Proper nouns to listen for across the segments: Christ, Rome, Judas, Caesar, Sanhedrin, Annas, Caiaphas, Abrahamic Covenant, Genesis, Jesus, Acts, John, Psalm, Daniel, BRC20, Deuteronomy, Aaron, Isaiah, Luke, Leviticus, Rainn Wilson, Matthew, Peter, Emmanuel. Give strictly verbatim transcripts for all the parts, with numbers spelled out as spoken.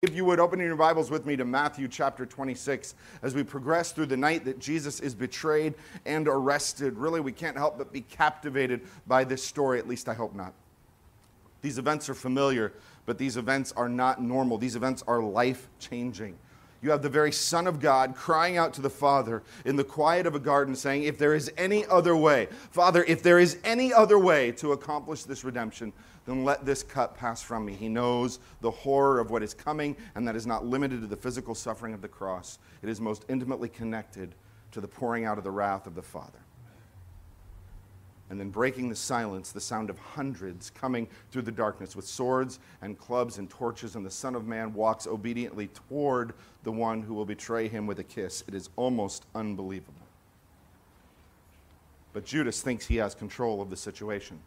If you would, open your Bibles with me to Matthew chapter twenty-six as we progress through the night that Jesus is betrayed and arrested. Really, we can't help but be captivated by this story, at least I hope not. These events are familiar, but these events are not normal. These events are life-changing. You have the very Son of God crying out to the Father in the quiet of a garden saying, if there is any other way, Father, if there is any other way to accomplish this redemption, then let this cup pass from me. He knows the horror of what is coming, and that is not limited to the physical suffering of the cross. It is most intimately connected to the pouring out of the wrath of the Father. And then breaking the silence, the sound of hundreds coming through the darkness with swords and clubs and torches, and the Son of Man walks obediently toward the one who will betray him with a kiss. It is almost unbelievable. But Judas thinks he has control of the situation,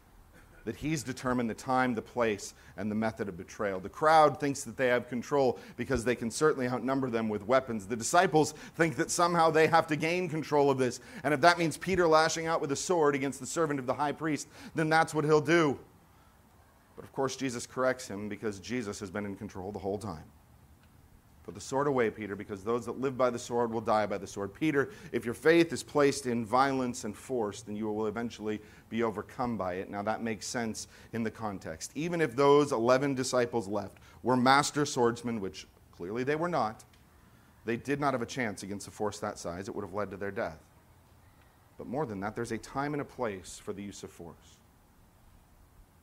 that he's determined the time, the place, and the method of betrayal. The crowd thinks that they have control because they can certainly outnumber them with weapons. The disciples think that somehow they have to gain control of this. And if that means Peter lashing out with a sword against the servant of the high priest, then that's what he'll do. But of course, Jesus corrects him because Jesus has been in control the whole time. Put the sword away, Peter, because those that live by the sword will die by the sword. Peter, if your faith is placed in violence and force, then you will eventually be overcome by it. Now that makes sense in the context. Even if those eleven disciples left were master swordsmen, which clearly they were not, they did not have a chance against a force that size. It would have led to their death. But more than that, there's a time and a place for the use of force.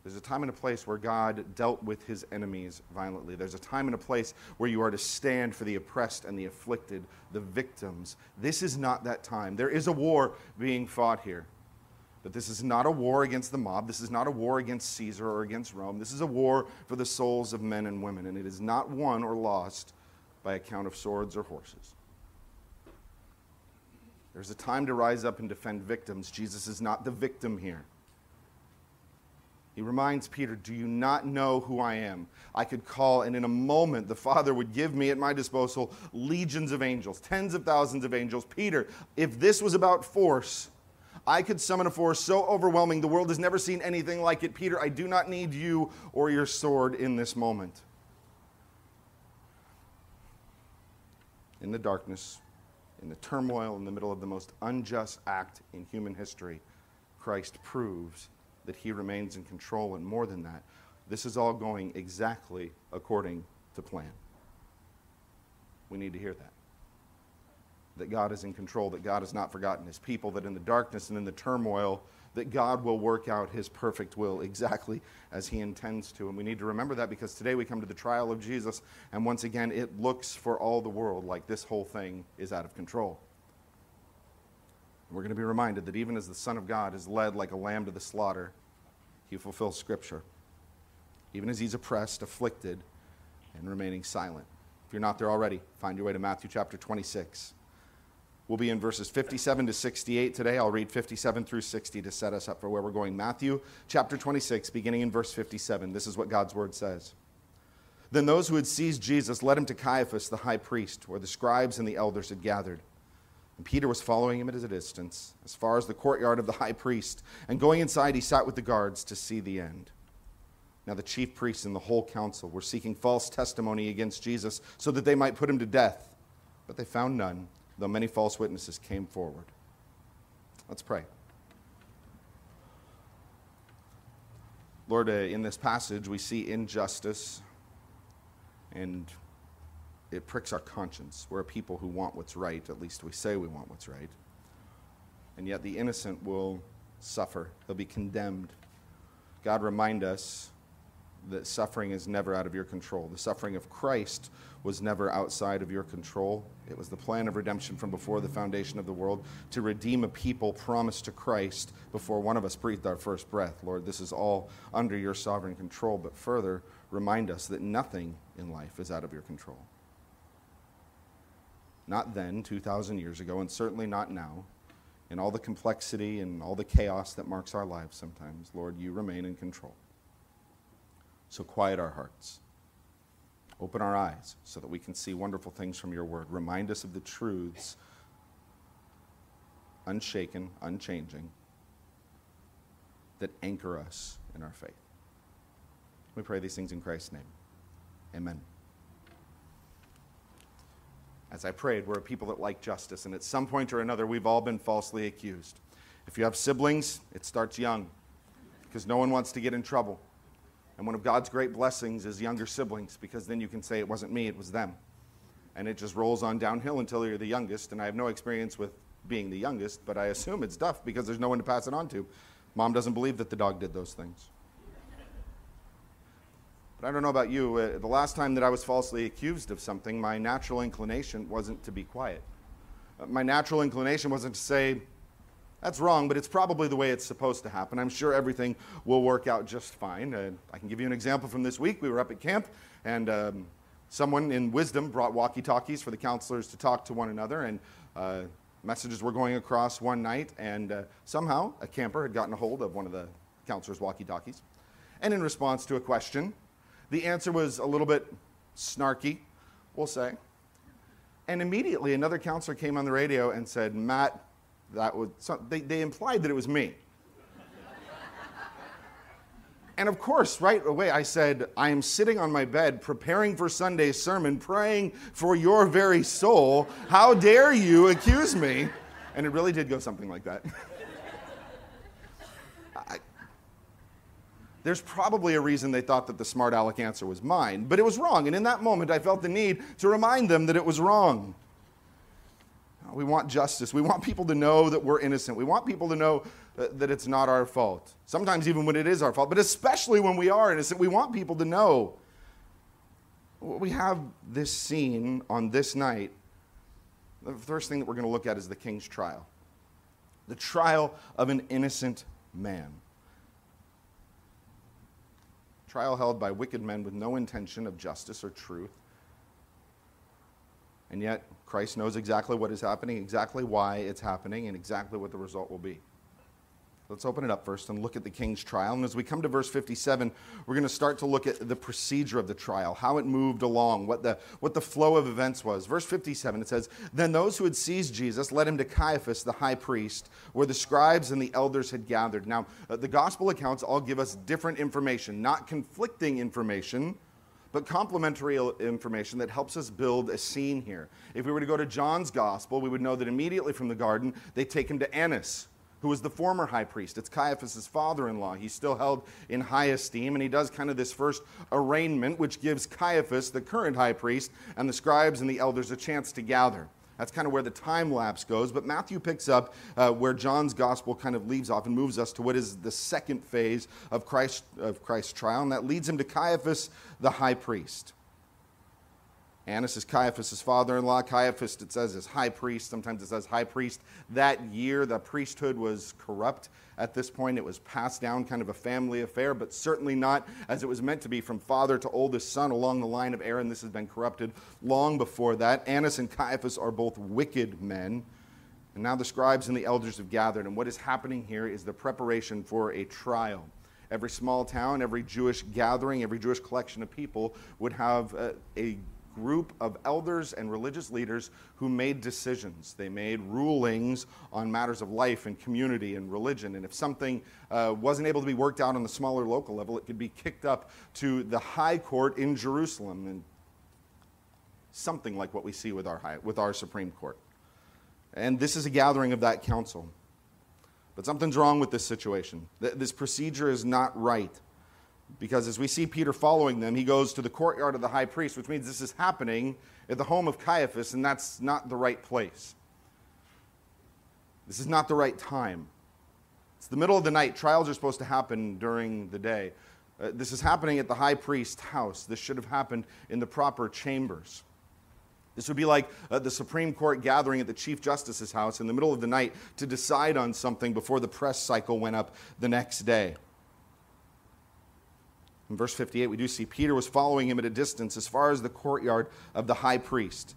There's a time and a place where God dealt with his enemies violently. There's a time and a place where you are to stand for the oppressed and the afflicted, the victims. This is not that time. There is a war being fought here. But this is not a war against the mob. This is not a war against Caesar or against Rome. This is a war for the souls of men and women. And it is not won or lost by a count of swords or horses. There's a time to rise up and defend victims. Jesus is not the victim here. He reminds Peter, do you not know who I am? I could call, and in a moment, the Father would give me at my disposal legions of angels, tens of thousands of angels. Peter, if this was about force, I could summon a force so overwhelming, the world has never seen anything like it. Peter, I do not need you or your sword in this moment. In the darkness, in the turmoil, in the middle of the most unjust act in human history, Christ proves that he remains in control, and more than that, this is all going exactly according to plan. We need to hear that. That God is in control, that God has not forgotten his people, that in the darkness and in the turmoil, that God will work out his perfect will exactly as he intends to. And we need to remember that because today we come to the trial of Jesus, and once again, it looks for all the world like this whole thing is out of control. We're going to be reminded that even as the Son of God is led like a lamb to the slaughter, he fulfills Scripture. Even as he's oppressed, afflicted, and remaining silent. If you're not there already, find your way to Matthew chapter twenty-six. We'll be in verses fifty-seven to sixty-eight today. I'll read fifty-seven through sixty to set us up for where we're going. Matthew chapter twenty-six, beginning in verse fifty-seven. This is what God's word says. Then those who had seized Jesus led him to Caiaphas, the high priest, where the scribes and the elders had gathered. And Peter was following him at a distance, as far as the courtyard of the high priest. And going inside, he sat with the guards to see the end. Now the chief priests and the whole council were seeking false testimony against Jesus so that they might put him to death. But they found none, though many false witnesses came forward. Let's pray. Lord, uh, in this passage, we see injustice, and it pricks our conscience. We're a people who want what's right, at least we say we want what's right. And yet the innocent will suffer. They'll be condemned. God, remind us that suffering is never out of your control. The suffering of Christ was never outside of your control. It was the plan of redemption from before the foundation of the world to redeem a people promised to Christ before one of us breathed our first breath. Lord, this is all under your sovereign control, but further, remind us that nothing in life is out of your control. Not then, two thousand years ago, and certainly not now. In all the complexity and all the chaos that marks our lives sometimes, Lord, you remain in control. So quiet our hearts. Open our eyes so that we can see wonderful things from your word. Remind us of the truths, unshaken, unchanging, that anchor us in our faith. We pray these things in Christ's name. Amen. as I prayed, we're a people that like justice, and at some point or another, we've all been falsely accused. If you have siblings, it starts young, because no one wants to get in trouble. And one of God's great blessings is younger siblings, because then you can say it wasn't me, it was them. And it just rolls on downhill until you're the youngest, and I have no experience with being the youngest, but I assume it's tough because there's no one to pass it on to. Mom doesn't believe that the dog did those things. But I don't know about you, uh, the last time that I was falsely accused of something, my natural inclination wasn't to be quiet. Uh, my natural inclination wasn't to say, that's wrong, but it's probably the way it's supposed to happen. I'm sure everything will work out just fine. Uh, I can give you an example from this week. We were up at camp, and um, someone in wisdom brought walkie-talkies for the counselors to talk to one another, and uh, messages were going across one night, and uh, somehow a camper had gotten a hold of one of the counselors' walkie-talkies. And in response to a question, the answer was a little bit snarky, we'll say. And immediately another counselor came on the radio and said, Matt, that was some, they, they implied that it was me. And of course, right away I said, I am sitting on my bed preparing for Sunday's sermon, praying for your very soul. How dare you accuse me? And it really did go something like that. I, There's probably a reason they thought that the smart aleck answer was mine, but it was wrong. And in that moment, I felt the need to remind them that it was wrong. We want justice. We want people to know that we're innocent. We want people to know that it's not our fault. Sometimes even when it is our fault, but especially when we are innocent, we want people to know. We have this scene on this night. The first thing that we're going to look at is the king's trial. The trial of an innocent man. Trial held by wicked men with no intention of justice or truth. And yet, Christ knows exactly what is happening, exactly why it's happening, and exactly what the result will be. Let's open it up first and look at the king's trial. And as we come to verse fifty-seven, we're going to start to look at the procedure of the trial, how it moved along, what the, what the flow of events was. Verse fifty-seven, it says, Then those who had seized Jesus led him to Caiaphas, the high priest, where the scribes and the elders had gathered. Now, the gospel accounts all give us different information, not conflicting information, but complementary information that helps us build a scene here. If we were to go to John's gospel, we would know that immediately from the garden, they take him to Annas, who was the former high priest. It's Caiaphas' father-in-law. He's still held in high esteem, and he does kind of this first arraignment, which gives Caiaphas, the current high priest, and the scribes and the elders a chance to gather. That's kind of where the time lapse goes, but Matthew picks up uh, where John's gospel kind of leaves off and moves us to what is the second phase of, Christ, of Christ's trial, and that leads him to Caiaphas, the high priest. Annas is Caiaphas' father-in-law. Caiaphas, it says, is high priest. Sometimes it says high priest. That year, the priesthood was corrupt. At this point, it was passed down, kind of a family affair, but certainly not as it was meant to be from father to oldest son along the line of Aaron. This has been corrupted long before that. Annas and Caiaphas are both wicked men. And now the scribes and the elders have gathered. And what is happening here is the preparation for a trial. Every small town, every Jewish gathering, every Jewish collection of people would have a, a group of elders and religious leaders who made decisions. They made rulings on matters of life and community and religion. And if something uh, wasn't able to be worked out on the smaller local level, it could be kicked up to the high court in Jerusalem, and something like what we see with our high, with our Supreme Court. And this is a gathering of that council. But something's wrong with this situation. Th- this procedure is not right. Because as we see Peter following them, he goes to the courtyard of the high priest, which means this is happening at the home of Caiaphas, and that's not the right place. This is not the right time. It's the middle of the night. Trials are supposed to happen during the day. Uh, this is happening at the high priest's house. This should have happened in the proper chambers. This would be like uh, the Supreme Court gathering at the Chief Justice's house in the middle of the night to decide on something before the press cycle went up the next day. In verse fifty-eight, we do see Peter was following him at a distance as far as the courtyard of the high priest.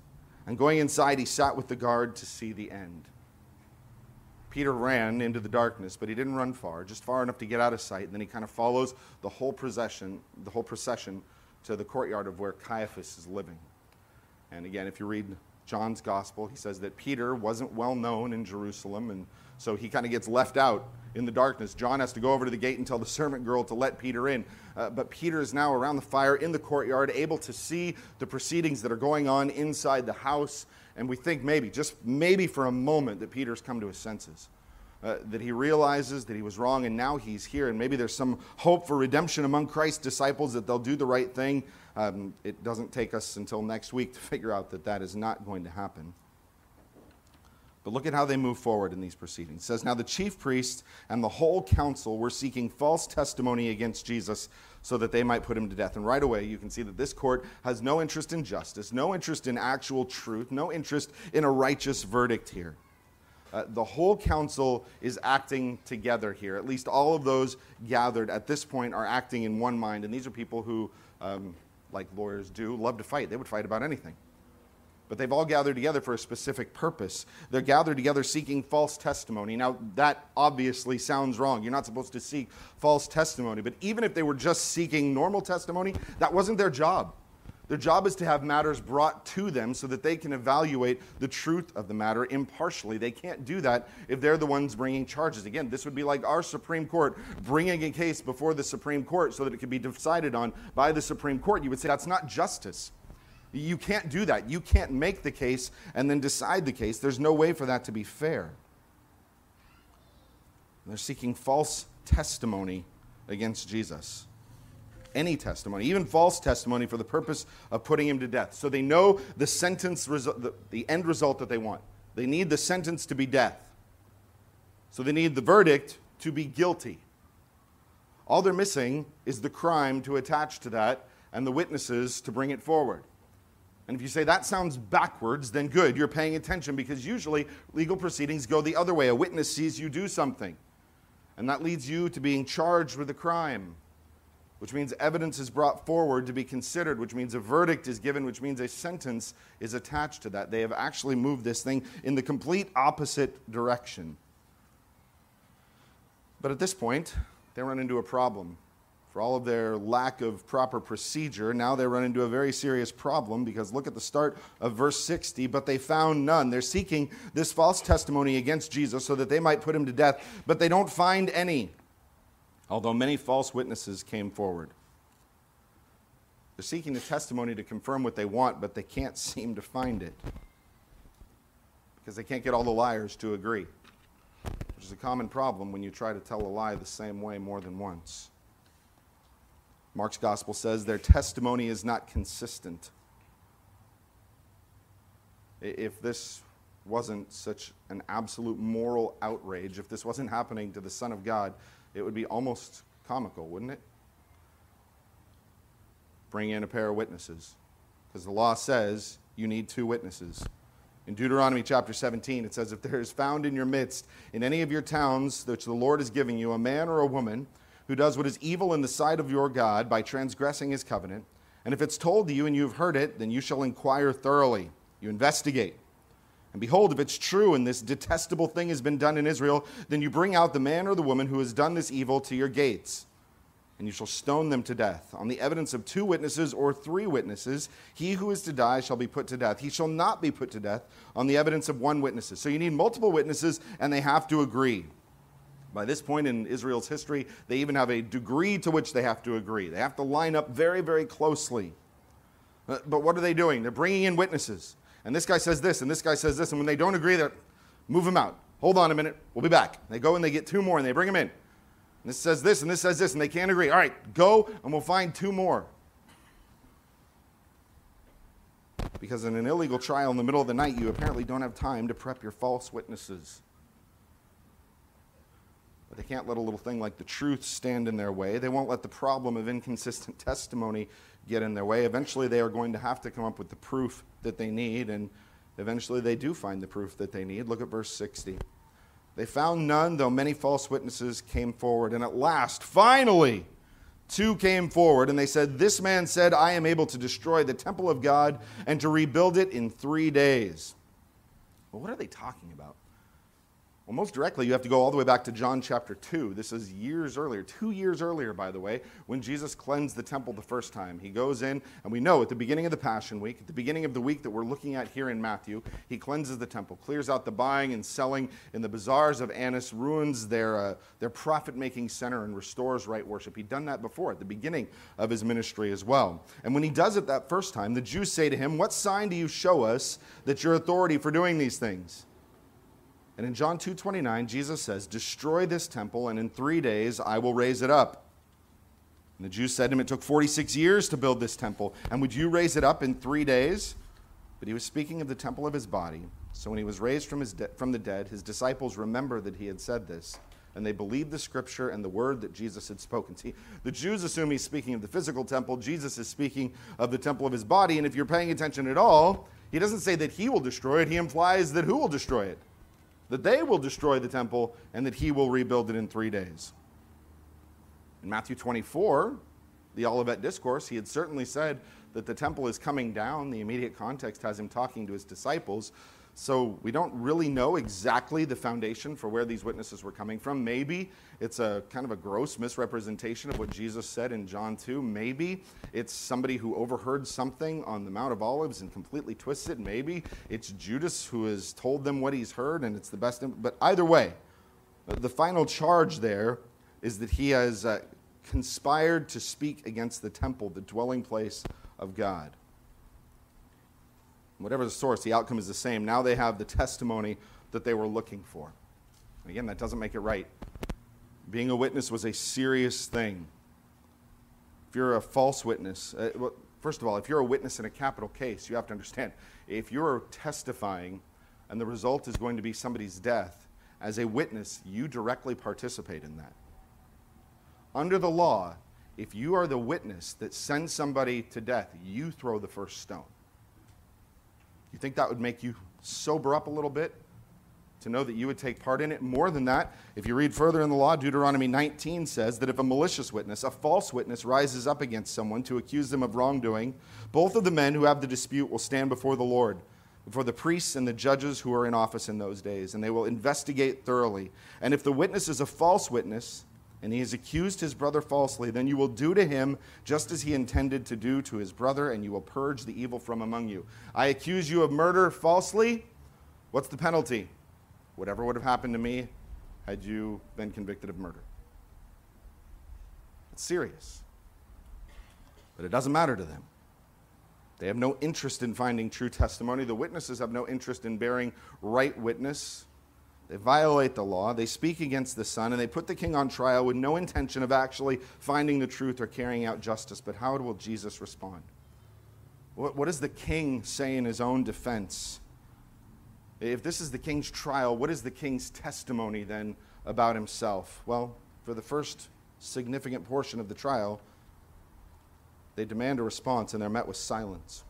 And going inside, he sat with the guard to see the end. Peter ran into the darkness, but he didn't run far, just far enough to get out of sight. And then he kind of follows the whole procession, the whole procession to the courtyard of where Caiaphas is living. And again, if you read John's gospel, he says that Peter wasn't well known in Jerusalem, and so he kind of gets left out in the darkness. John has to go over to the gate and tell the servant girl to let Peter in. Uh, but Peter is now around the fire in the courtyard, able to see the proceedings that are going on inside the house. And we think maybe, just maybe for a moment, that Peter's come to his senses, uh, that he realizes that he was wrong and now he's here. And maybe there's some hope for redemption among Christ's disciples, that they'll do the right thing. Um, it doesn't take us until next week to figure out that that is not going to happen. But look at how they move forward in these proceedings. It says, now the chief priests and the whole council were seeking false testimony against Jesus so that they might put him to death. And right away, you can see that this court has no interest in justice, no interest in actual truth, no interest in a righteous verdict here. Uh, the whole council is acting together here. At least all of those gathered at this point are acting in one mind. And these are people who, um, like lawyers do, love to fight. They would fight about anything. But they've all gathered together for a specific purpose. They're gathered together seeking false testimony. Now, that obviously sounds wrong. You're not supposed to seek false testimony. But even if they were just seeking normal testimony, that wasn't their job. Their job is to have matters brought to them so that they can evaluate the truth of the matter impartially. They can't do that if they're the ones bringing charges. Again, this would be like our Supreme Court bringing a case before the Supreme Court so that it could be decided on by the Supreme Court. You would say that's not justice. You can't do that. You can't make the case and then decide the case. There's no way for that to be fair. They're seeking false testimony against Jesus. Any testimony, even false testimony, for the purpose of putting him to death. So they know the sentence, resu- the, the end result that they want. They need the sentence to be death. So they need the verdict to be guilty. All they're missing is the crime to attach to that and the witnesses to bring it forward. And if you say that sounds backwards, then good, you're paying attention, because usually legal proceedings go the other way. A witness sees you do something, and that leads you to being charged with a crime, which means evidence is brought forward to be considered, which means a verdict is given, which means a sentence is attached to that. They have actually moved this thing in the complete opposite direction. But at this point, they run into a problem. For all of their lack of proper procedure, now they run into a very serious problem, because look at the start of verse sixty, but they found none. They're seeking this false testimony against Jesus so that they might put him to death, but they don't find any, although many false witnesses came forward. They're seeking the testimony to confirm what they want, but they can't seem to find it, because they can't get all the liars to agree, which is a common problem when you try to tell a lie the same way more than once. Mark's gospel says their testimony is not consistent. If this wasn't such an absolute moral outrage, if this wasn't happening to the Son of God, it would be almost comical, wouldn't it? Bring in a pair of witnesses, because the law says you need two witnesses. In Deuteronomy chapter seventeen, it says, if there is found in your midst, in any of your towns which the Lord is giving you, a man or a woman who does what is evil in the sight of your God by transgressing his covenant, and if it's told to you and you have heard it, then you shall inquire thoroughly. You investigate. And behold, if it's true and this detestable thing has been done in Israel, then you bring out the man or the woman who has done this evil to your gates, and you shall stone them to death. On the evidence of two witnesses or three witnesses, he who is to die shall be put to death. He shall not be put to death on the evidence of one witness. So you need multiple witnesses, and they have to agree. By this point in Israel's history, they even have a degree to which they have to agree. They have to line up very, very closely. But what are they doing? They're bringing in witnesses. And this guy says this, and this guy says this. And when they don't agree, they're, move them out. Hold on a minute. We'll be back. They go and they get two more, and they bring them in. And this says this, and this says this, and they can't agree. All right, go, and we'll find two more. Because in an illegal trial in the middle of the night, you apparently don't have time to prep your false witnesses. But they can't let a little thing like the truth stand in their way. They won't let the problem of inconsistent testimony get in their way. Eventually, they are going to have to come up with the proof that they need, and eventually they do find the proof that they need. Look at verse sixty. They found none, though many false witnesses came forward. And at last, finally, two came forward, and they said, this man said, I am able to destroy the temple of God and to rebuild it in three days. Well, what are they talking about? Well, most directly, you have to go all the way back to John chapter two. This is years earlier, two years earlier, by the way, when Jesus cleansed the temple the first time. He goes in, and we know at the beginning of the Passion Week, at the beginning of the week that we're looking at here in Matthew, he cleanses the temple, clears out the buying and selling in the bazaars of Annas, ruins their, uh, their profit-making center, and restores right worship. He'd done that before, at the beginning of his ministry as well. And when he does it that first time, the Jews say to him, "What sign do you show us that your authority for doing these things?" And in John two twenty-nine, Jesus says, "Destroy this temple, and in three days I will raise it up." And the Jews said to him, "It took forty-six years to build this temple, and would you raise it up in three days?" But he was speaking of the temple of his body. So when he was raised from, his de- from the dead, his disciples remembered that he had said this, and they believed the scripture and the word that Jesus had spoken. See, the Jews assume he's speaking of the physical temple. Jesus is speaking of the temple of his body, and if you're paying attention at all, he doesn't say that he will destroy it. He implies that who will destroy it? That they will destroy the temple, and that he will rebuild it in three days. In Matthew twenty-four, the Olivet Discourse, he had certainly said that the temple is coming down. The immediate context has him talking to his disciples. So we don't really know exactly the foundation for where these witnesses were coming from. Maybe it's a kind of a gross misrepresentation of what Jesus said in John two. Maybe it's somebody who overheard something on the Mount of Olives and completely twisted. Maybe it's Judas who has told them what he's heard and it's the best. But either way, the final charge there is that he has uh, conspired to speak against the temple, the dwelling place of God. Whatever the source, the outcome is the same. Now they have the testimony that they were looking for. And again, that doesn't make it right. Being a witness was a serious thing. If you're a false witness, uh, well, first of all, if you're a witness in a capital case, you have to understand, if you're testifying and the result is going to be somebody's death, as a witness, you directly participate in that. Under the law, if you are the witness that sends somebody to death, you throw the first stone. You think that would make you sober up a little bit to know that you would take part in it? More than that, if you read further in the law, Deuteronomy nineteen says that if a malicious witness, a false witness, rises up against someone to accuse them of wrongdoing, both of the men who have the dispute will stand before the Lord, before the priests and the judges who are in office in those days, and they will investigate thoroughly. And if the witness is a false witness, and he has accused his brother falsely, then you will do to him just as he intended to do to his brother, and you will purge the evil from among you. I accuse you of murder falsely. What's the penalty? Whatever would have happened to me had you been convicted of murder. It's serious. But it doesn't matter to them. They have no interest in finding true testimony. The witnesses have no interest in bearing right witness. They violate the law, they speak against the Son, and they put the king on trial with no intention of actually finding the truth or carrying out justice. But how will Jesus respond? What, what does the king say in his own defense? If this is the king's trial, what is the king's testimony then about himself? Well, for the first significant portion of the trial, they demand a response, and they're met with silence.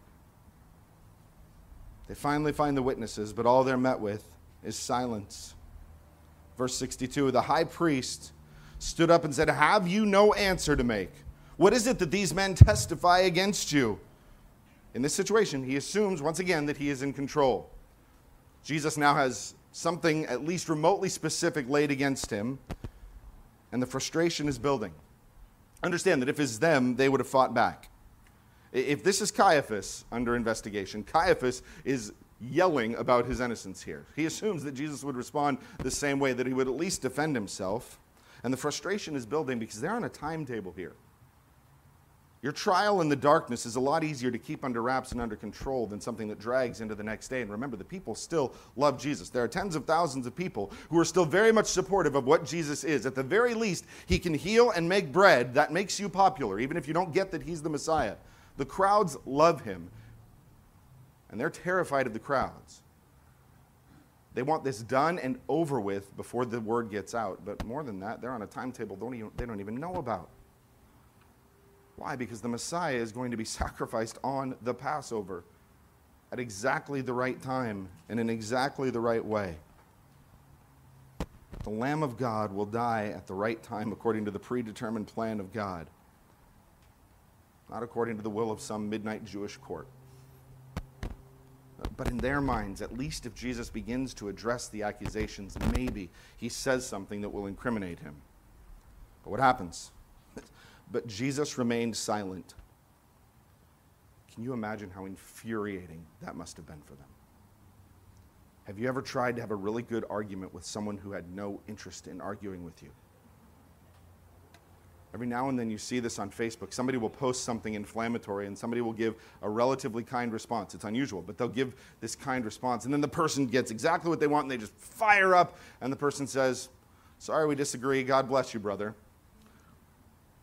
They finally find the witnesses, but all they're met with is silence. Verse sixty-two, the high priest stood up and said, "Have you no answer to make? What is it that these men testify against you?" In this situation, he assumes once again that he is in control. Jesus now has something at least remotely specific laid against him, and the frustration is building. Understand that if it's them, they would have fought back. If this is Caiaphas under investigation, Caiaphas is yelling about his innocence here. He assumes that Jesus would respond the same way, that he would at least defend himself. And the frustration is building because they're on a timetable here. Your trial in the darkness is a lot easier to keep under wraps and under control than something that drags into the next day. And remember, the people still love Jesus. There are tens of thousands of people who are still very much supportive of what Jesus is. At the very least, he can heal and make bread. That makes you popular, even if you don't get that he's the Messiah. The crowds love him. And they're terrified of the crowds. They want this done and over with before the word gets out. But more than that, they're on a timetable don't even, they don't even know about. Why? Because the Messiah is going to be sacrificed on the Passover at exactly the right time and in exactly the right way. The Lamb of God will die at the right time according to the predetermined plan of God, not according to the will of some midnight Jewish court. But in their minds, at least if Jesus begins to address the accusations, maybe he says something that will incriminate him. But what happens? But Jesus remained silent. Can you imagine how infuriating that must have been for them? Have you ever tried to have a really good argument with someone who had no interest in arguing with you? Every now and then you see this on Facebook. Somebody will post something inflammatory and somebody will give a relatively kind response. It's unusual, but they'll give this kind response. And then the person gets exactly what they want and they just fire up. And the person says, sorry, we disagree. God bless you, brother.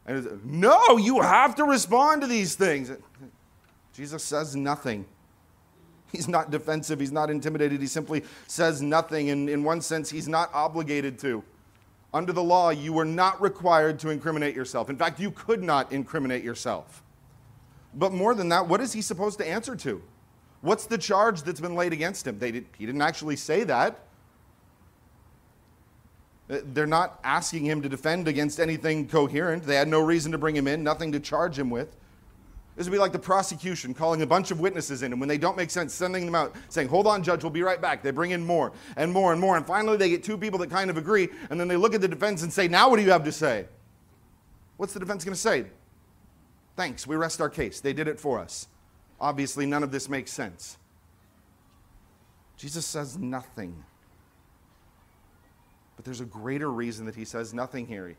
And it's, no, you have to respond to these things. Jesus says nothing. He's not defensive. He's not intimidated. He simply says nothing. And in one sense, he's not obligated to. Under the law, you were not required to incriminate yourself. In fact, you could not incriminate yourself. But more than that, what is he supposed to answer to? What's the charge that's been laid against him? They did, he didn't actually say that. They're not asking him to defend against anything coherent. They had no reason to bring him in, nothing to charge him with. This would be like the prosecution calling a bunch of witnesses in, and when they don't make sense, sending them out, saying, hold on, judge, we'll be right back. They bring in more and more and more, and finally they get two people that kind of agree, and then they look at the defense and say, now what do you have to say? What's the defense going to say? Thanks, we rest our case. They did it for us. Obviously, none of this makes sense. Jesus says nothing. But there's a greater reason that he says nothing here.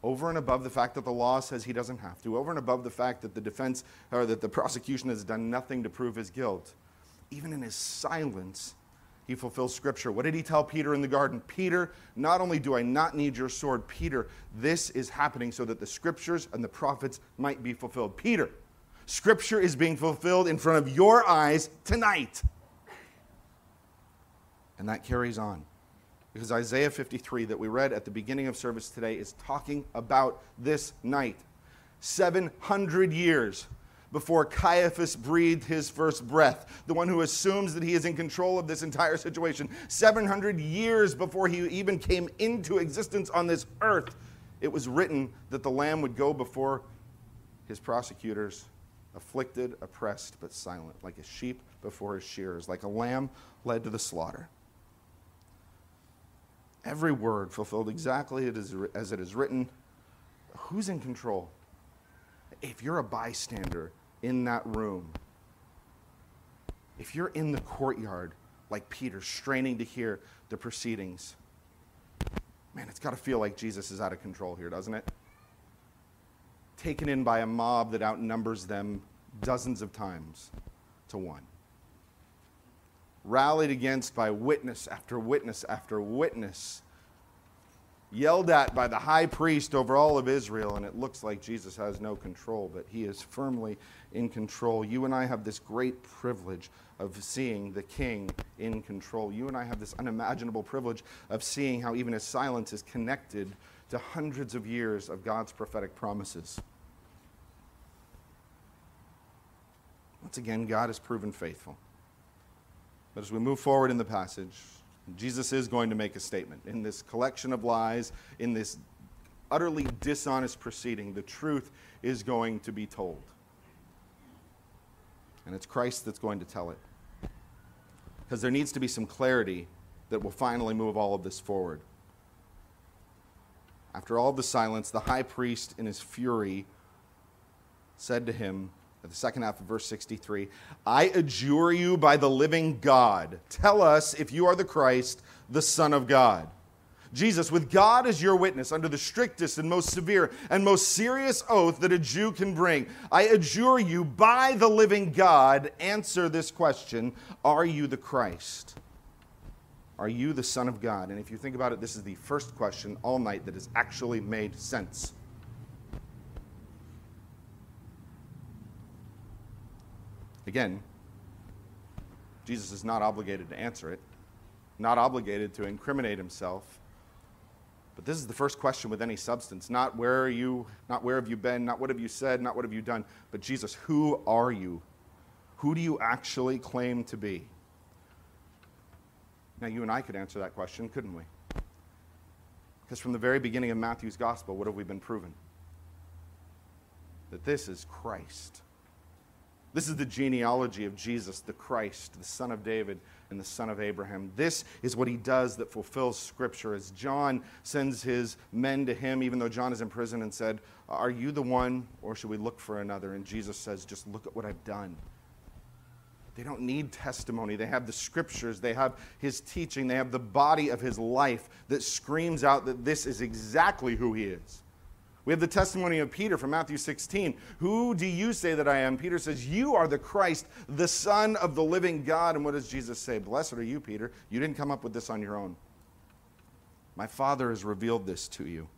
Over and above the fact that the law says he doesn't have to, over and above the fact that the defense or that the prosecution has done nothing to prove his guilt, even in his silence, he fulfills Scripture. What did he tell Peter in the garden? Peter, not only do I not need your sword, Peter, this is happening so that the Scriptures and the prophets might be fulfilled. Peter, Scripture is being fulfilled in front of your eyes tonight. And that carries on. Because Isaiah fifty-three that we read at the beginning of service today is talking about this night. seven hundred years before Caiaphas breathed his first breath, the one who assumes that he is in control of this entire situation. seven hundred years before he even came into existence on this earth, it was written that the Lamb would go before his prosecutors, afflicted, oppressed, but silent, like a sheep before his shearers, like a lamb led to the slaughter. Every word fulfilled exactly as it is written. Who's in control? If you're a bystander in that room, if you're in the courtyard like Peter, straining to hear the proceedings, man, it's got to feel like Jesus is out of control here, doesn't it? Taken in by a mob that outnumbers them dozens of times to one. Rallied against by witness after witness after witness, yelled at by the high priest over all of Israel, and it looks like Jesus has no control, but he is firmly in control. You and I have this great privilege of seeing the King in control. You and I have this unimaginable privilege of seeing how even his silence is connected to hundreds of years of God's prophetic promises. Once again, God has proven faithful. But as we move forward in the passage, Jesus is going to make a statement. In this collection of lies, in this utterly dishonest proceeding, the truth is going to be told. And it's Christ that's going to tell it. Because there needs to be some clarity that will finally move all of this forward. After all the silence, the high priest in his fury said to him, the second half of verse sixty-three, I adjure you by the living God, tell us if you are the Christ, the Son of God. Jesus, with God as your witness, under the strictest and most severe and most serious oath that a Jew can bring, I adjure you by the living God, answer this question, are you the Christ? Are you the Son of God? And if you think about it, this is the first question all night that has actually made sense. Again, Jesus is not obligated to answer it, not obligated to incriminate himself. But this is the first question with any substance, not where are you, not where have you been, not what have you said, not what have you done, but Jesus, who are you? Who do you actually claim to be? Now, you and I could answer that question, couldn't we? Because from the very beginning of Matthew's gospel, what have we been proven? That this is Christ. This is the genealogy of Jesus, the Christ, the son of David, and the son of Abraham. This is what he does that fulfills Scripture. As John sends his men to him, even though John is in prison, and said, "Are you the one, or should we look for another?" And Jesus says, "Just look at what I've done." They don't need testimony. They have the Scriptures. They have his teaching. They have the body of his life that screams out that this is exactly who he is. We have the testimony of Peter from Matthew sixteen. "Who do you say that I am?" Peter says, "You are the Christ, the Son of the living God." And what does Jesus say? "Blessed are you, Peter. You didn't come up with this on your own. My Father has revealed this to you."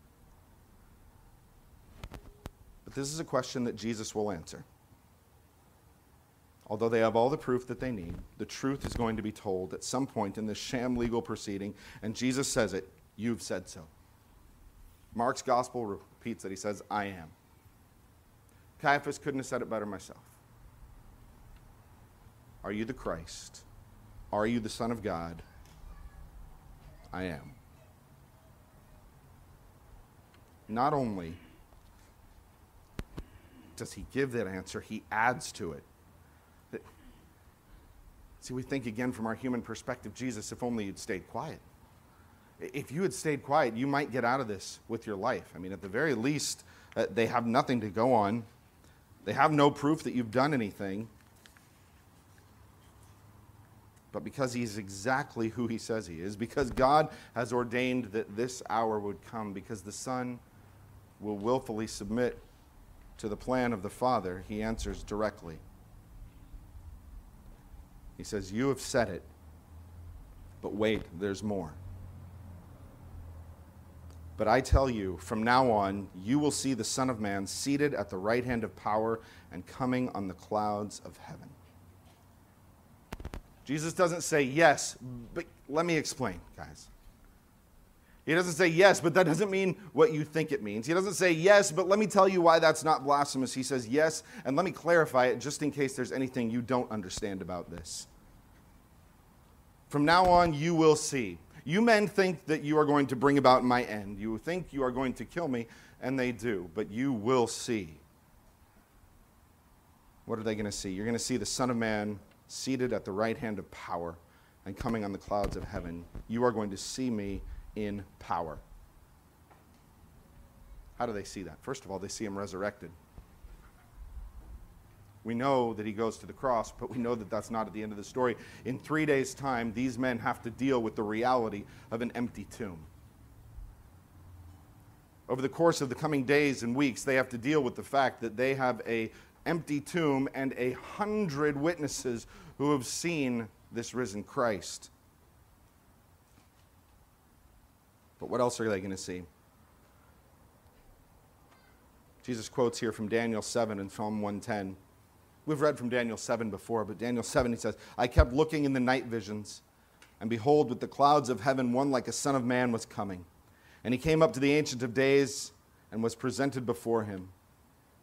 But this is a question that Jesus will answer. Although they have all the proof that they need, the truth is going to be told at some point in this sham legal proceeding. And Jesus says it, "You've said so." Mark's gospel repeats that he says, "I am." Caiaphas couldn't have said it better myself. "Are you the Christ? Are you the Son of God?" "I am." Not only does he give that answer, he adds to it. See, we think again from our human perspective, Jesus, if only you'd stayed quiet. If you had stayed quiet, you might get out of this with your life. I mean, at the very least, uh, they have nothing to go on. They have no proof that you've done anything. But because he's exactly who he says he is, because God has ordained that this hour would come, because the Son will willfully submit to the plan of the Father, he answers directly. He says, "You have said it, but wait, there's more. But I tell you, from now on, you will see the Son of Man seated at the right hand of power and coming on the clouds of heaven." Jesus doesn't say, "Yes, but let me explain, guys." He doesn't say, "Yes, but that doesn't mean what you think it means." He doesn't say, "Yes, but let me tell you why that's not blasphemous." He says, "Yes, and let me clarify it just in case there's anything you don't understand about this. From now on, you will see. You men think that you are going to bring about my end. You think you are going to kill me," and they do, but you will see. What are they going to see? You're going to see the Son of Man seated at the right hand of power and coming on the clouds of heaven. You are going to see me in power. How do they see that? First of all, they see him resurrected. We know that he goes to the cross, but we know that that's not at the end of the story. In three days' time, these men have to deal with the reality of an empty tomb. Over the course of the coming days and weeks, they have to deal with the fact that they have an empty tomb and a hundred witnesses who have seen this risen Christ. But what else are they going to see? Jesus quotes here from Daniel seven and Psalm one ten. We've read from Daniel seven before, but Daniel seven, he says, "I kept looking in the night visions, and behold, with the clouds of heaven, one like a son of man was coming. And he came up to the Ancient of Days and was presented before him.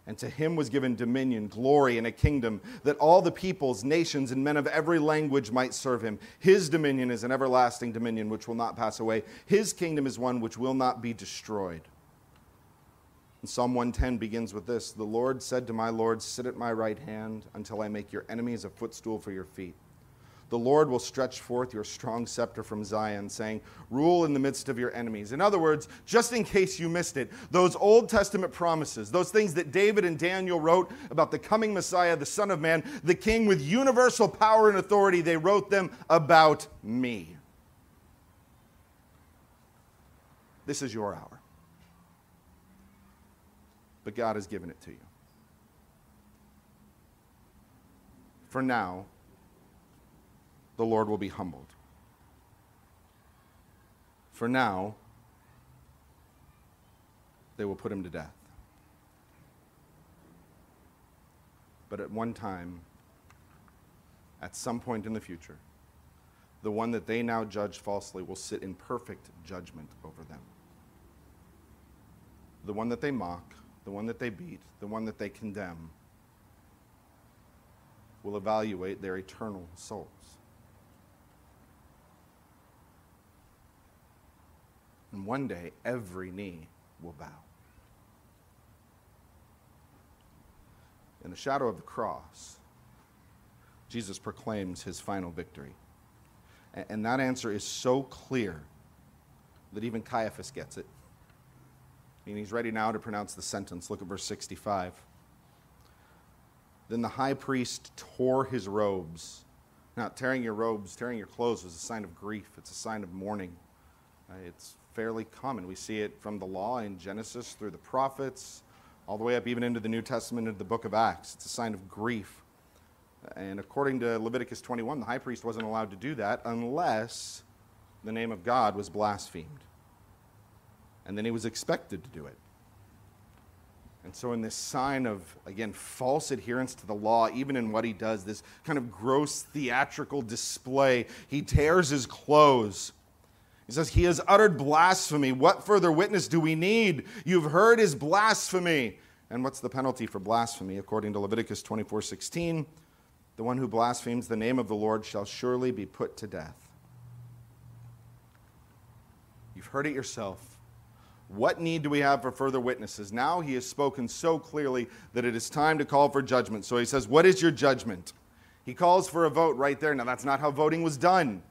And to him was given dominion, glory, and a kingdom, that all the peoples, nations, and men of every language might serve him. His dominion is an everlasting dominion which will not pass away. His kingdom is one which will not be destroyed." And Psalm one ten begins with this: "The Lord said to my Lord, sit at my right hand until I make your enemies a footstool for your feet. The Lord will stretch forth your strong scepter from Zion, saying, rule in the midst of your enemies." In other words, just in case you missed it, those Old Testament promises, those things that David and Daniel wrote about the coming Messiah, the Son of Man, the King with universal power and authority, they wrote them about me. This is your hour. But God has given it to you. For now, the Lord will be humbled. For now, they will put him to death. But at one time, at some point in the future, the one that they now judge falsely will sit in perfect judgment over them. The one that they mock, the one that they beat, the one that they condemn, will evaluate their eternal souls. And one day, every knee will bow. In the shadow of the cross, Jesus proclaims his final victory. And that answer is so clear that even Caiaphas gets it. I mean, he's ready now to pronounce the sentence. Look at verse sixty-five. Then the high priest tore his robes. Now, tearing your robes, tearing your clothes was a sign of grief. It's a sign of mourning. Uh, it's fairly common. We see it from the law in Genesis through the prophets, all the way up even into the New Testament, into the book of Acts. It's a sign of grief. And according to Leviticus twenty-one, the high priest wasn't allowed to do that unless the name of God was blasphemed. And then he was expected to do it. And so in this sign of, again, false adherence to the law, even in what he does, this kind of gross theatrical display, he tears his clothes. He says, he has uttered blasphemy. What further witness do we need? You've heard his blasphemy. And what's the penalty for blasphemy? According to Leviticus twenty-four sixteen, the one who blasphemes the name of the Lord shall surely be put to death. You've heard it yourself. What need do we have for further witnesses? Now he has spoken so clearly that it is time to call for judgment. So he says, what is your judgment? He calls for a vote right there. Now that's not how voting was done.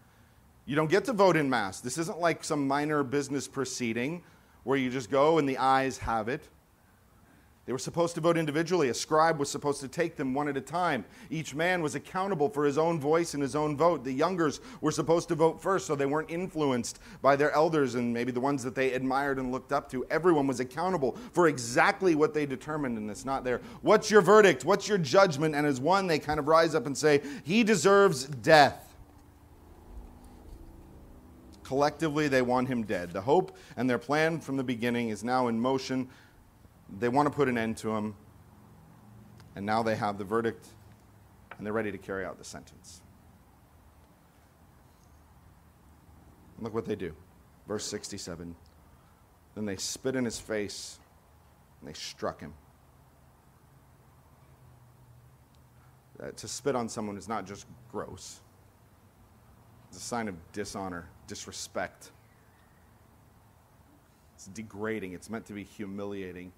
You don't get to vote en masse. This isn't like some minor business proceeding where you just go and the ayes have it. They were supposed to vote individually. A scribe was supposed to take them one at a time. Each man was accountable for his own voice and his own vote. The youngers were supposed to vote first so they weren't influenced by their elders and maybe the ones that they admired and looked up to. Everyone was accountable for exactly what they determined, and it's not there. What's your verdict? What's your judgment? And as one, they kind of rise up and say, he deserves death. Collectively, they want him dead. The hope and their plan from the beginning is now in motion. They want to put an end to him, and now they have the verdict, and they're ready to carry out the sentence. And look what they do. Verse sixty-seven, then they spit in his face, and they struck him. Uh, to spit on someone is not just gross. It's a sign of dishonor, disrespect. It's degrading. It's meant to be humiliating.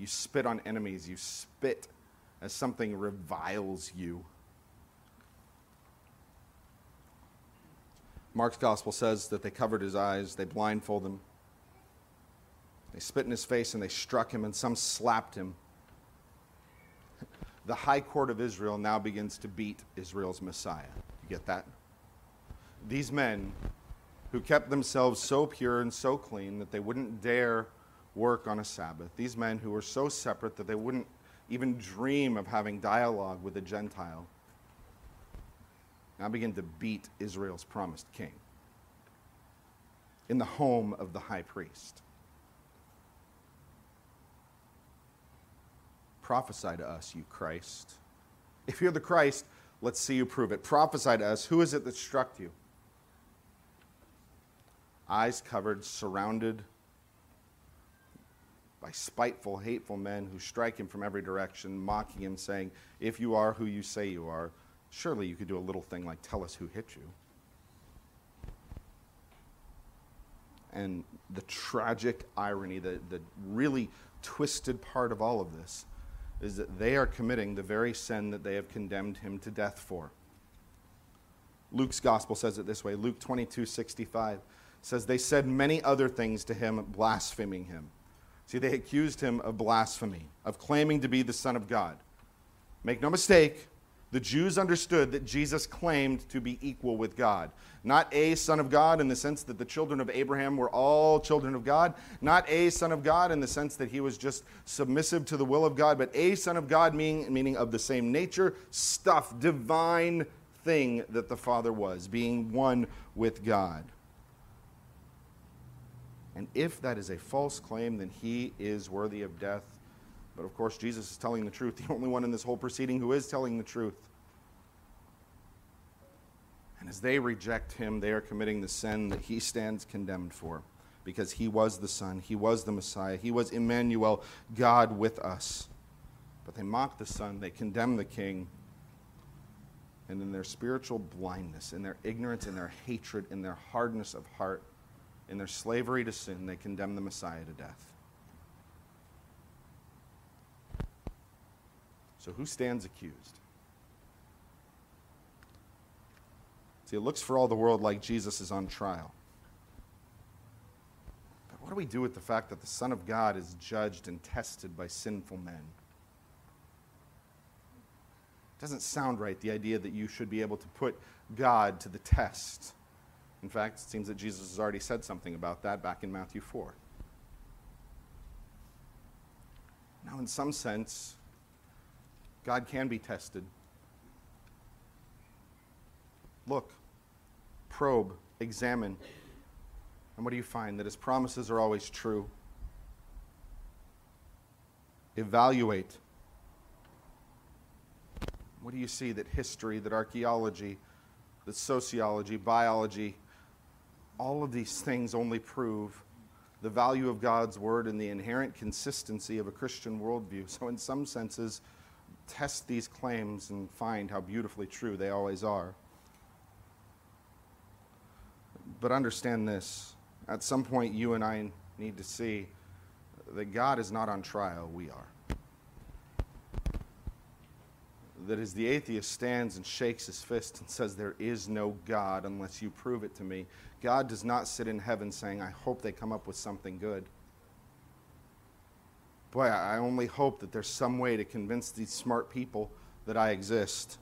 You spit on enemies. You spit as something reviles you. Mark's gospel says that they covered his eyes, they blindfolded him, they spit in his face and they struck him, and some slapped him. The high court of Israel now begins to beat Israel's Messiah. You get that? These men who kept themselves so pure and so clean that they wouldn't dare work on a Sabbath, these men who were so separate that they wouldn't even dream of having dialogue with a Gentile, now begin to beat Israel's promised king in the home of the high priest. Prophesy to us, you Christ. If you're the Christ, let's see you prove it. Prophesy to us. Who is it that struck you? Eyes covered, surrounded by spiteful, hateful men who strike him from every direction, mocking him, saying, if you are who you say you are, surely you could do a little thing like tell us who hit you. And the tragic irony, the, the really twisted part of all of this is that they are committing the very sin that they have condemned him to death for. Luke's gospel says it this way. Luke twenty-two sixty-five says, they said many other things to him, blaspheming him. See, they accused him of blasphemy, of claiming to be the Son of God. Make no mistake, the Jews understood that Jesus claimed to be equal with God. Not a son of God in the sense that the children of Abraham were all children of God. Not a son of God in the sense that he was just submissive to the will of God, but a son of God meaning, meaning of the same nature, stuff, divine thing that the Father was, being one with God. And if that is a false claim, then he is worthy of death. But of course, Jesus is telling the truth, the only one in this whole proceeding who is telling the truth. And as they reject him, they are committing the sin that he stands condemned for, because he was the Son, he was the Messiah, he was Emmanuel, God with us. But they mock the Son, they condemn the King, and in their spiritual blindness, in their ignorance, in their hatred, in their hardness of heart, in their slavery to sin, they condemn the Messiah to death. So who stands accused? See, it looks for all the world like Jesus is on trial. But what do we do with the fact that the Son of God is judged and tested by sinful men? It doesn't sound right, the idea that you should be able to put God to the test. In fact, it seems that Jesus has already said something about that back in Matthew four. Now, in some sense, God can be tested. Look, probe, examine. And what do you find? That his promises are always true. Evaluate. What do you see? That history, that archaeology, that sociology, biology, all of these things only prove the value of God's word and the inherent consistency of a Christian worldview. So in some senses, test these claims and find how beautifully true they always are. But understand this. At some point, you and I need to see that God is not on trial, we are. That as the atheist stands and shakes his fist and says, there is no God unless you prove it to me, God does not sit in heaven saying, I hope they come up with something good. Boy, I only hope that there's some way to convince these smart people that I exist.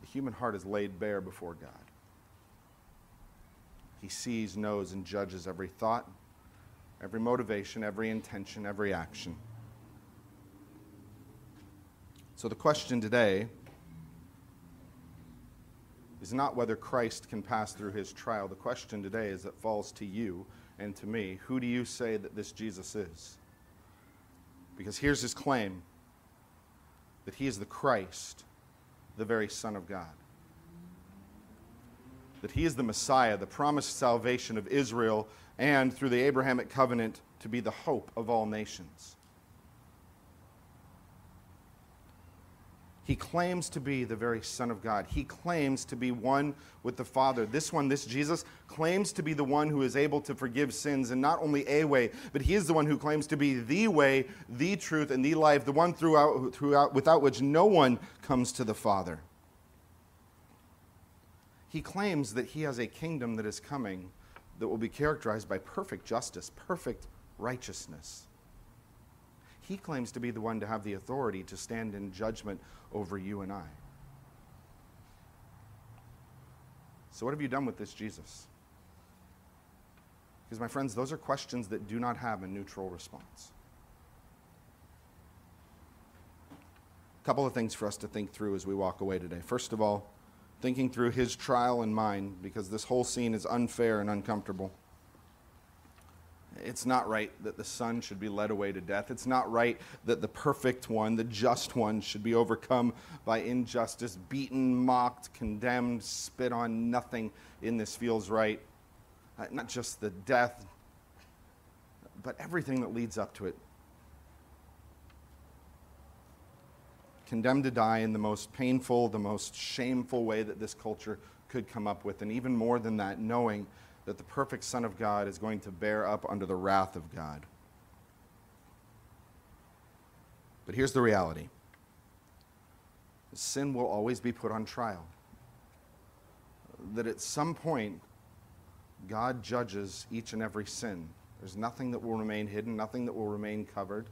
The human heart is laid bare before God. He sees, knows, and judges every thought, every motivation, every intention, every action. So the question today is not whether Christ can pass through his trial. The question today is, it falls to you and to me. Who do you say that this Jesus is? Because here's his claim, that he is the Christ, the very Son of God. That he is the Messiah, the promised salvation of Israel, and through the Abrahamic Covenant to be the hope of all nations. He claims to be the very Son of God. He claims to be one with the Father. This one, this Jesus, claims to be the one who is able to forgive sins, and not only a way, but he is the one who claims to be the way, the truth, and the life, the one throughout, throughout, without which no one comes to the Father. He claims that he has a kingdom that is coming that will be characterized by perfect justice, perfect righteousness. He claims to be the one to have the authority to stand in judgment over you and I. So what have you done with this Jesus? Because, my friends, those are questions that do not have a neutral response. A couple of things for us to think through as we walk away today. First of all, thinking through his trial and mine, because this whole scene is unfair and uncomfortable. It's not right that the Son should be led away to death. It's not right that the perfect one, the just one, should be overcome by injustice, beaten, mocked, condemned, spit on. Nothing in this feels right. Uh, not just the death, but everything that leads up to it. Condemned to die in the most painful, the most shameful way that this culture could come up with. And even more than that, knowing that the perfect Son of God is going to bear up under the wrath of God. But here's the reality. Sin will always be put on trial. That at some point, God judges each and every sin. There's nothing that will remain hidden, nothing that will remain covered.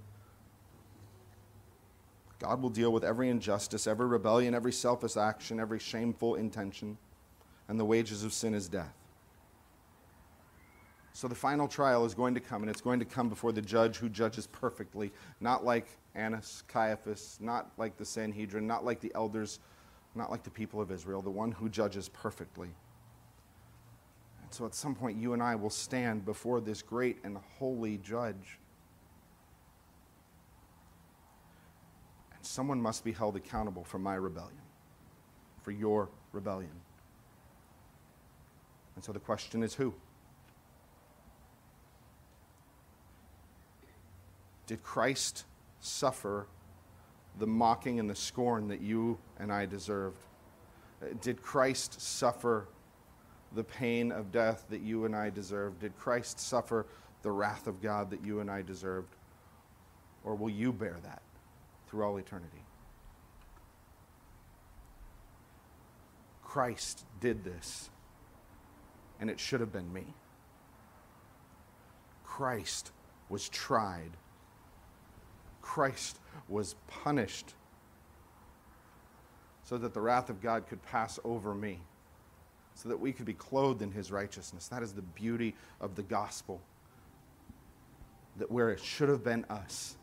God will deal with every injustice, every rebellion, every selfish action, every shameful intention, and the wages of sin is death. So the final trial is going to come, and it's going to come before the judge who judges perfectly, not like Annas, Caiaphas, not like the Sanhedrin, not like the elders, not like the people of Israel, the one who judges perfectly. And so at some point, you and I will stand before this great and holy judge. And someone must be held accountable for my rebellion, for your rebellion. And so the question is, who? Did Christ suffer the mocking and the scorn that you and I deserved? Did Christ suffer the pain of death that you and I deserved? Did Christ suffer the wrath of God that you and I deserved? Or will you bear that through all eternity? Christ did this, and it should have been me. Christ was tried. Christ was punished so that the wrath of God could pass over me, so that we could be clothed in his righteousness. That is the beauty of the gospel, that where it should have been us,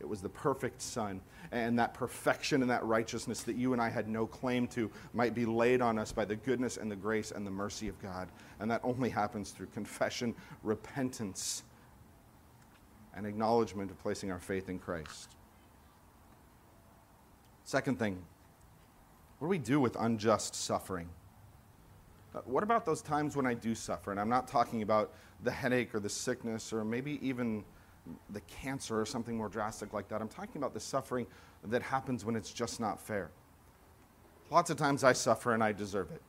it was the perfect Son, and that perfection and that righteousness that you and I had no claim to might be laid on us by the goodness and the grace and the mercy of God. And that only happens through confession, repentance, and acknowledgement of placing our faith in Christ. Second thing, what do we do with unjust suffering? What about those times when I do suffer? And I'm not talking about the headache or the sickness or maybe even the cancer or something more drastic like that. I'm talking about the suffering that happens when it's just not fair. Lots of times I suffer and I deserve it.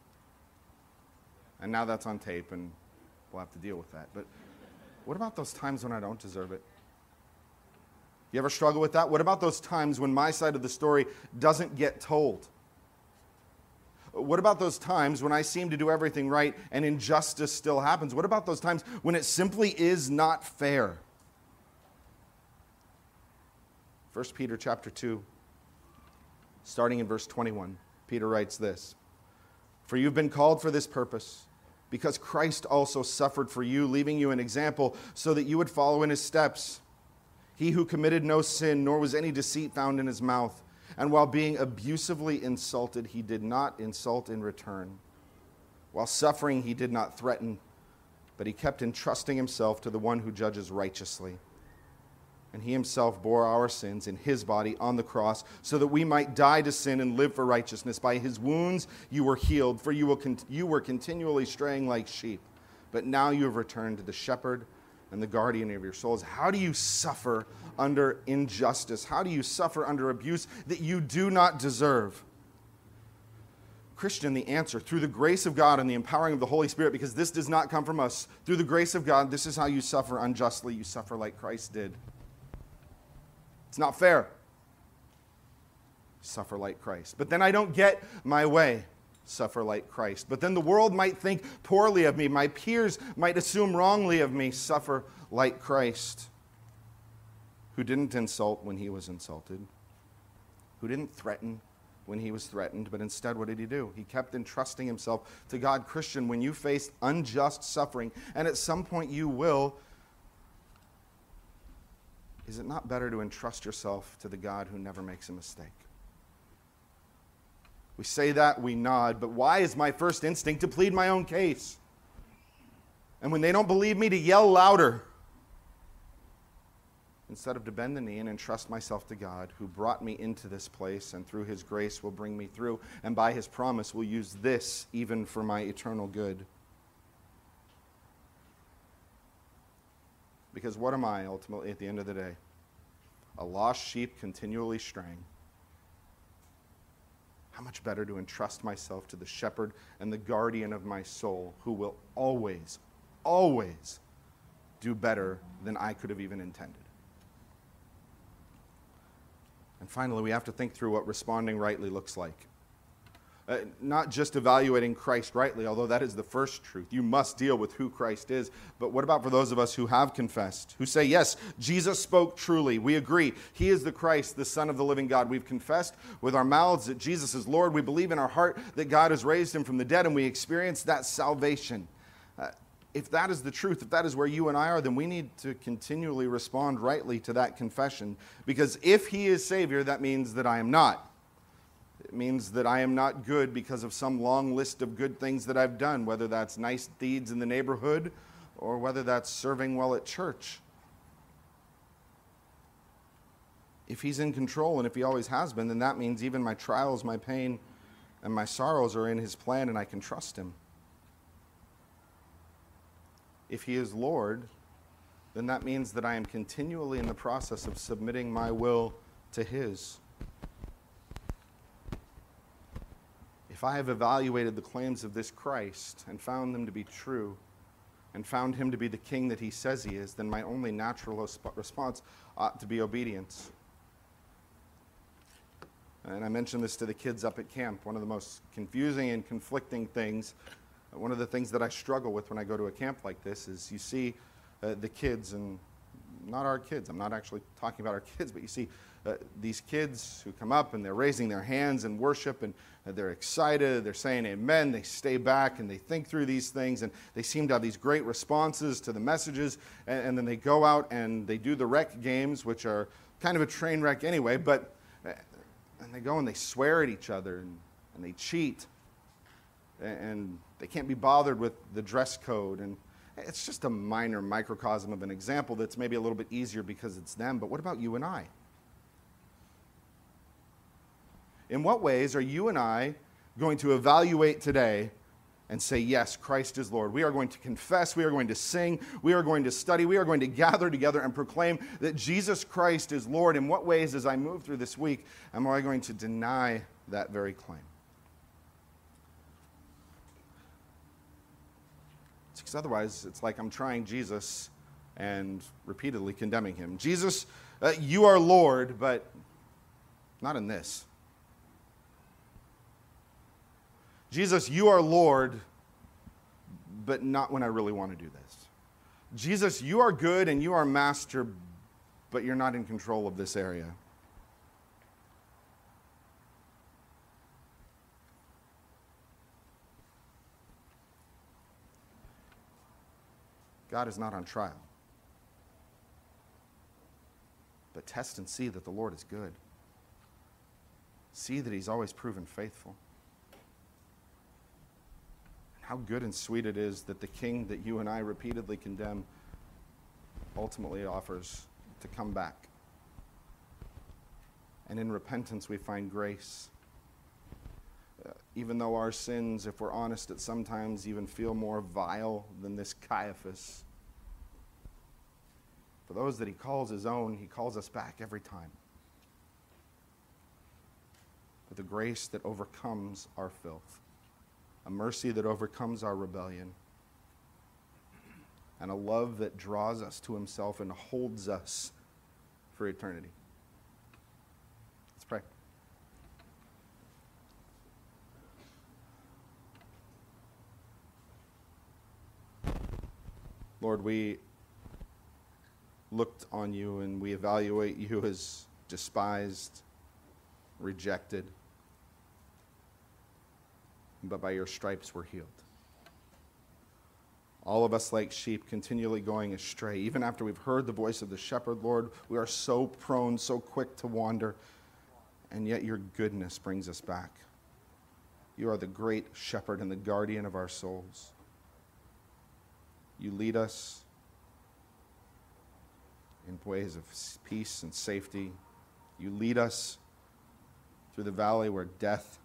And now that's on tape and we'll have to deal with that. But what about those times when I don't deserve it? You ever struggle with that? What about those times when my side of the story doesn't get told? What about those times when I seem to do everything right and injustice still happens? What about those times when it simply is not fair? First Peter chapter two, starting in verse twenty-one, Peter writes this, "For you've been called for this purpose, because Christ also suffered for you, leaving you an example so that you would follow in his steps. He who committed no sin, nor was any deceit found in his mouth. And while being abusively insulted, he did not insult in return. While suffering, he did not threaten, but he kept entrusting himself to the one who judges righteously. And he himself bore our sins in his body on the cross, so that we might die to sin and live for righteousness. By his wounds you were healed, for you were continually straying like sheep. But now you have returned to the shepherd and the guardian of your souls." How do you suffer under injustice? How do you suffer under abuse that you do not deserve? Christian, the answer, through the grace of God and the empowering of the Holy Spirit, because this does not come from us, through the grace of God, this is how you suffer unjustly. You suffer like Christ did. It's not fair. Suffer like Christ. But then I don't get my way. Suffer like Christ. But then the world might think poorly of me. My peers might assume wrongly of me. Suffer like Christ, who didn't insult when he was insulted, who didn't threaten when he was threatened, but instead what did he do? He kept entrusting himself to God. Christian, when you face unjust suffering, and at some point you will, is it not better to entrust yourself to the God who never makes a mistake? We say that, we nod, but why is my first instinct to plead my own case? And when they don't believe me, to yell louder, instead of to bend the knee and entrust myself to God, who brought me into this place and through his grace will bring me through, and by his promise will use this even for my eternal good. Because what am I ultimately at the end of the day? A lost sheep continually straying. How much better to entrust myself to the shepherd and the guardian of my soul, who will always, always do better than I could have even intended. And finally, we have to think through what responding rightly looks like. Uh, not just evaluating Christ rightly, although that is the first truth. You must deal with who Christ is. But what about for those of us who have confessed, who say, yes, Jesus spoke truly. We agree. He is the Christ, the Son of the living God. We've confessed with our mouths that Jesus is Lord. We believe in our heart that God has raised him from the dead, and we experience that salvation. Uh, If that is the truth, if that is where you and I are, then we need to continually respond rightly to that confession. Because if he is Savior, that means that I am not. It means that I am not good because of some long list of good things that I've done, whether that's nice deeds in the neighborhood or whether that's serving well at church. If he's in control, and if he always has been, then that means even my trials, my pain, and my sorrows are in his plan, and I can trust him. If he is Lord, then that means that I am continually in the process of submitting my will to his. If I have evaluated the claims of this Christ and found them to be true and found him to be the king that he says he is, then my only natural response ought to be obedience. and I mentioned this to the kids up at camp, one of the most confusing and conflicting things, one of the things that I struggle with when I go to a camp like this is you see uh, the kids, and not our kids, I'm not actually talking about our kids, but you see uh, these kids who come up and they're raising their hands in worship, and uh, they're excited, they're saying amen, they stay back and they think through these things, and they seem to have these great responses to the messages, and, and then they go out and they do the rec games, which are kind of a train wreck anyway, but and they go and they swear at each other, and, and they cheat, and they can't be bothered with the dress code. And it's just a minor microcosm of an example that's maybe a little bit easier because it's them, but what about you and I? In what ways are you and I going to evaluate today and say, yes, Christ is Lord? We are going to confess, we are going to sing, we are going to study, we are going to gather together and proclaim that Jesus Christ is Lord. In what ways, as I move through this week, am I going to deny that very claim? It's because otherwise, it's like I'm trying Jesus and repeatedly condemning him. Jesus, uh, you are Lord, but not in this. Jesus, you are Lord, but not when I really want to do this. Jesus, you are good and you are master, but you're not in control of this area. God is not on trial. But test and see that the Lord is good. See that he's always proven faithful. How good and sweet it is that the King that you and I repeatedly condemn ultimately offers to come back. And in repentance we find grace. Uh, even though our sins, if we're honest, at sometimes even feel more vile than this Caiaphas. For those that he calls his own, he calls us back every time. But the grace that overcomes our filth. A mercy that overcomes our rebellion, and a love that draws us to himself and holds us for eternity. Let's pray. Lord, we looked on you and we evaluate you as despised, rejected, but by your stripes we're healed. All of us like sheep continually going astray. Even after we've heard the voice of the shepherd, Lord, we are so prone, so quick to wander, and yet your goodness brings us back. You are the great shepherd and the guardian of our souls. You lead us in ways of peace and safety. You lead us through the valley where death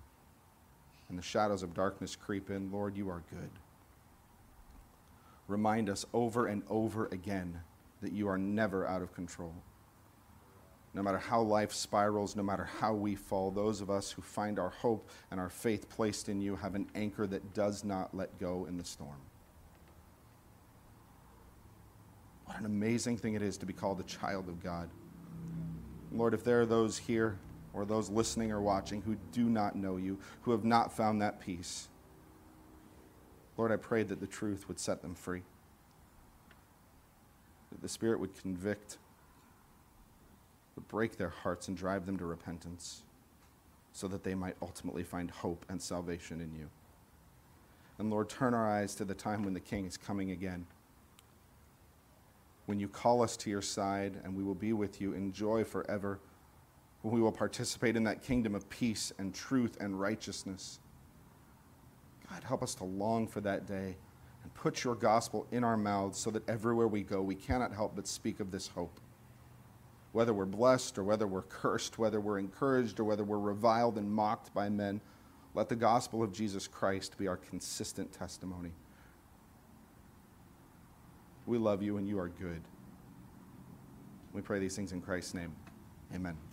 and the shadows of darkness creep in. Lord, you are good. Remind us over and over again that you are never out of control. No matter how life spirals, no matter how we fall, those of us who find our hope and our faith placed in you have an anchor that does not let go in the storm. What an amazing thing it is to be called a child of God. Lord, if there are those here or those listening or watching who do not know you, who have not found that peace, Lord, I pray that the truth would set them free, that the Spirit would convict, would break their hearts and drive them to repentance so that they might ultimately find hope and salvation in you. And Lord, turn our eyes to the time when the King is coming again, when you call us to your side and we will be with you in joy forever, when we will participate in that kingdom of peace and truth and righteousness. God, help us to long for that day and put your gospel in our mouths so that everywhere we go, we cannot help but speak of this hope. Whether we're blessed or whether we're cursed, whether we're encouraged or whether we're reviled and mocked by men, let the gospel of Jesus Christ be our consistent testimony. We love you and you are good. We pray these things in Christ's name. Amen.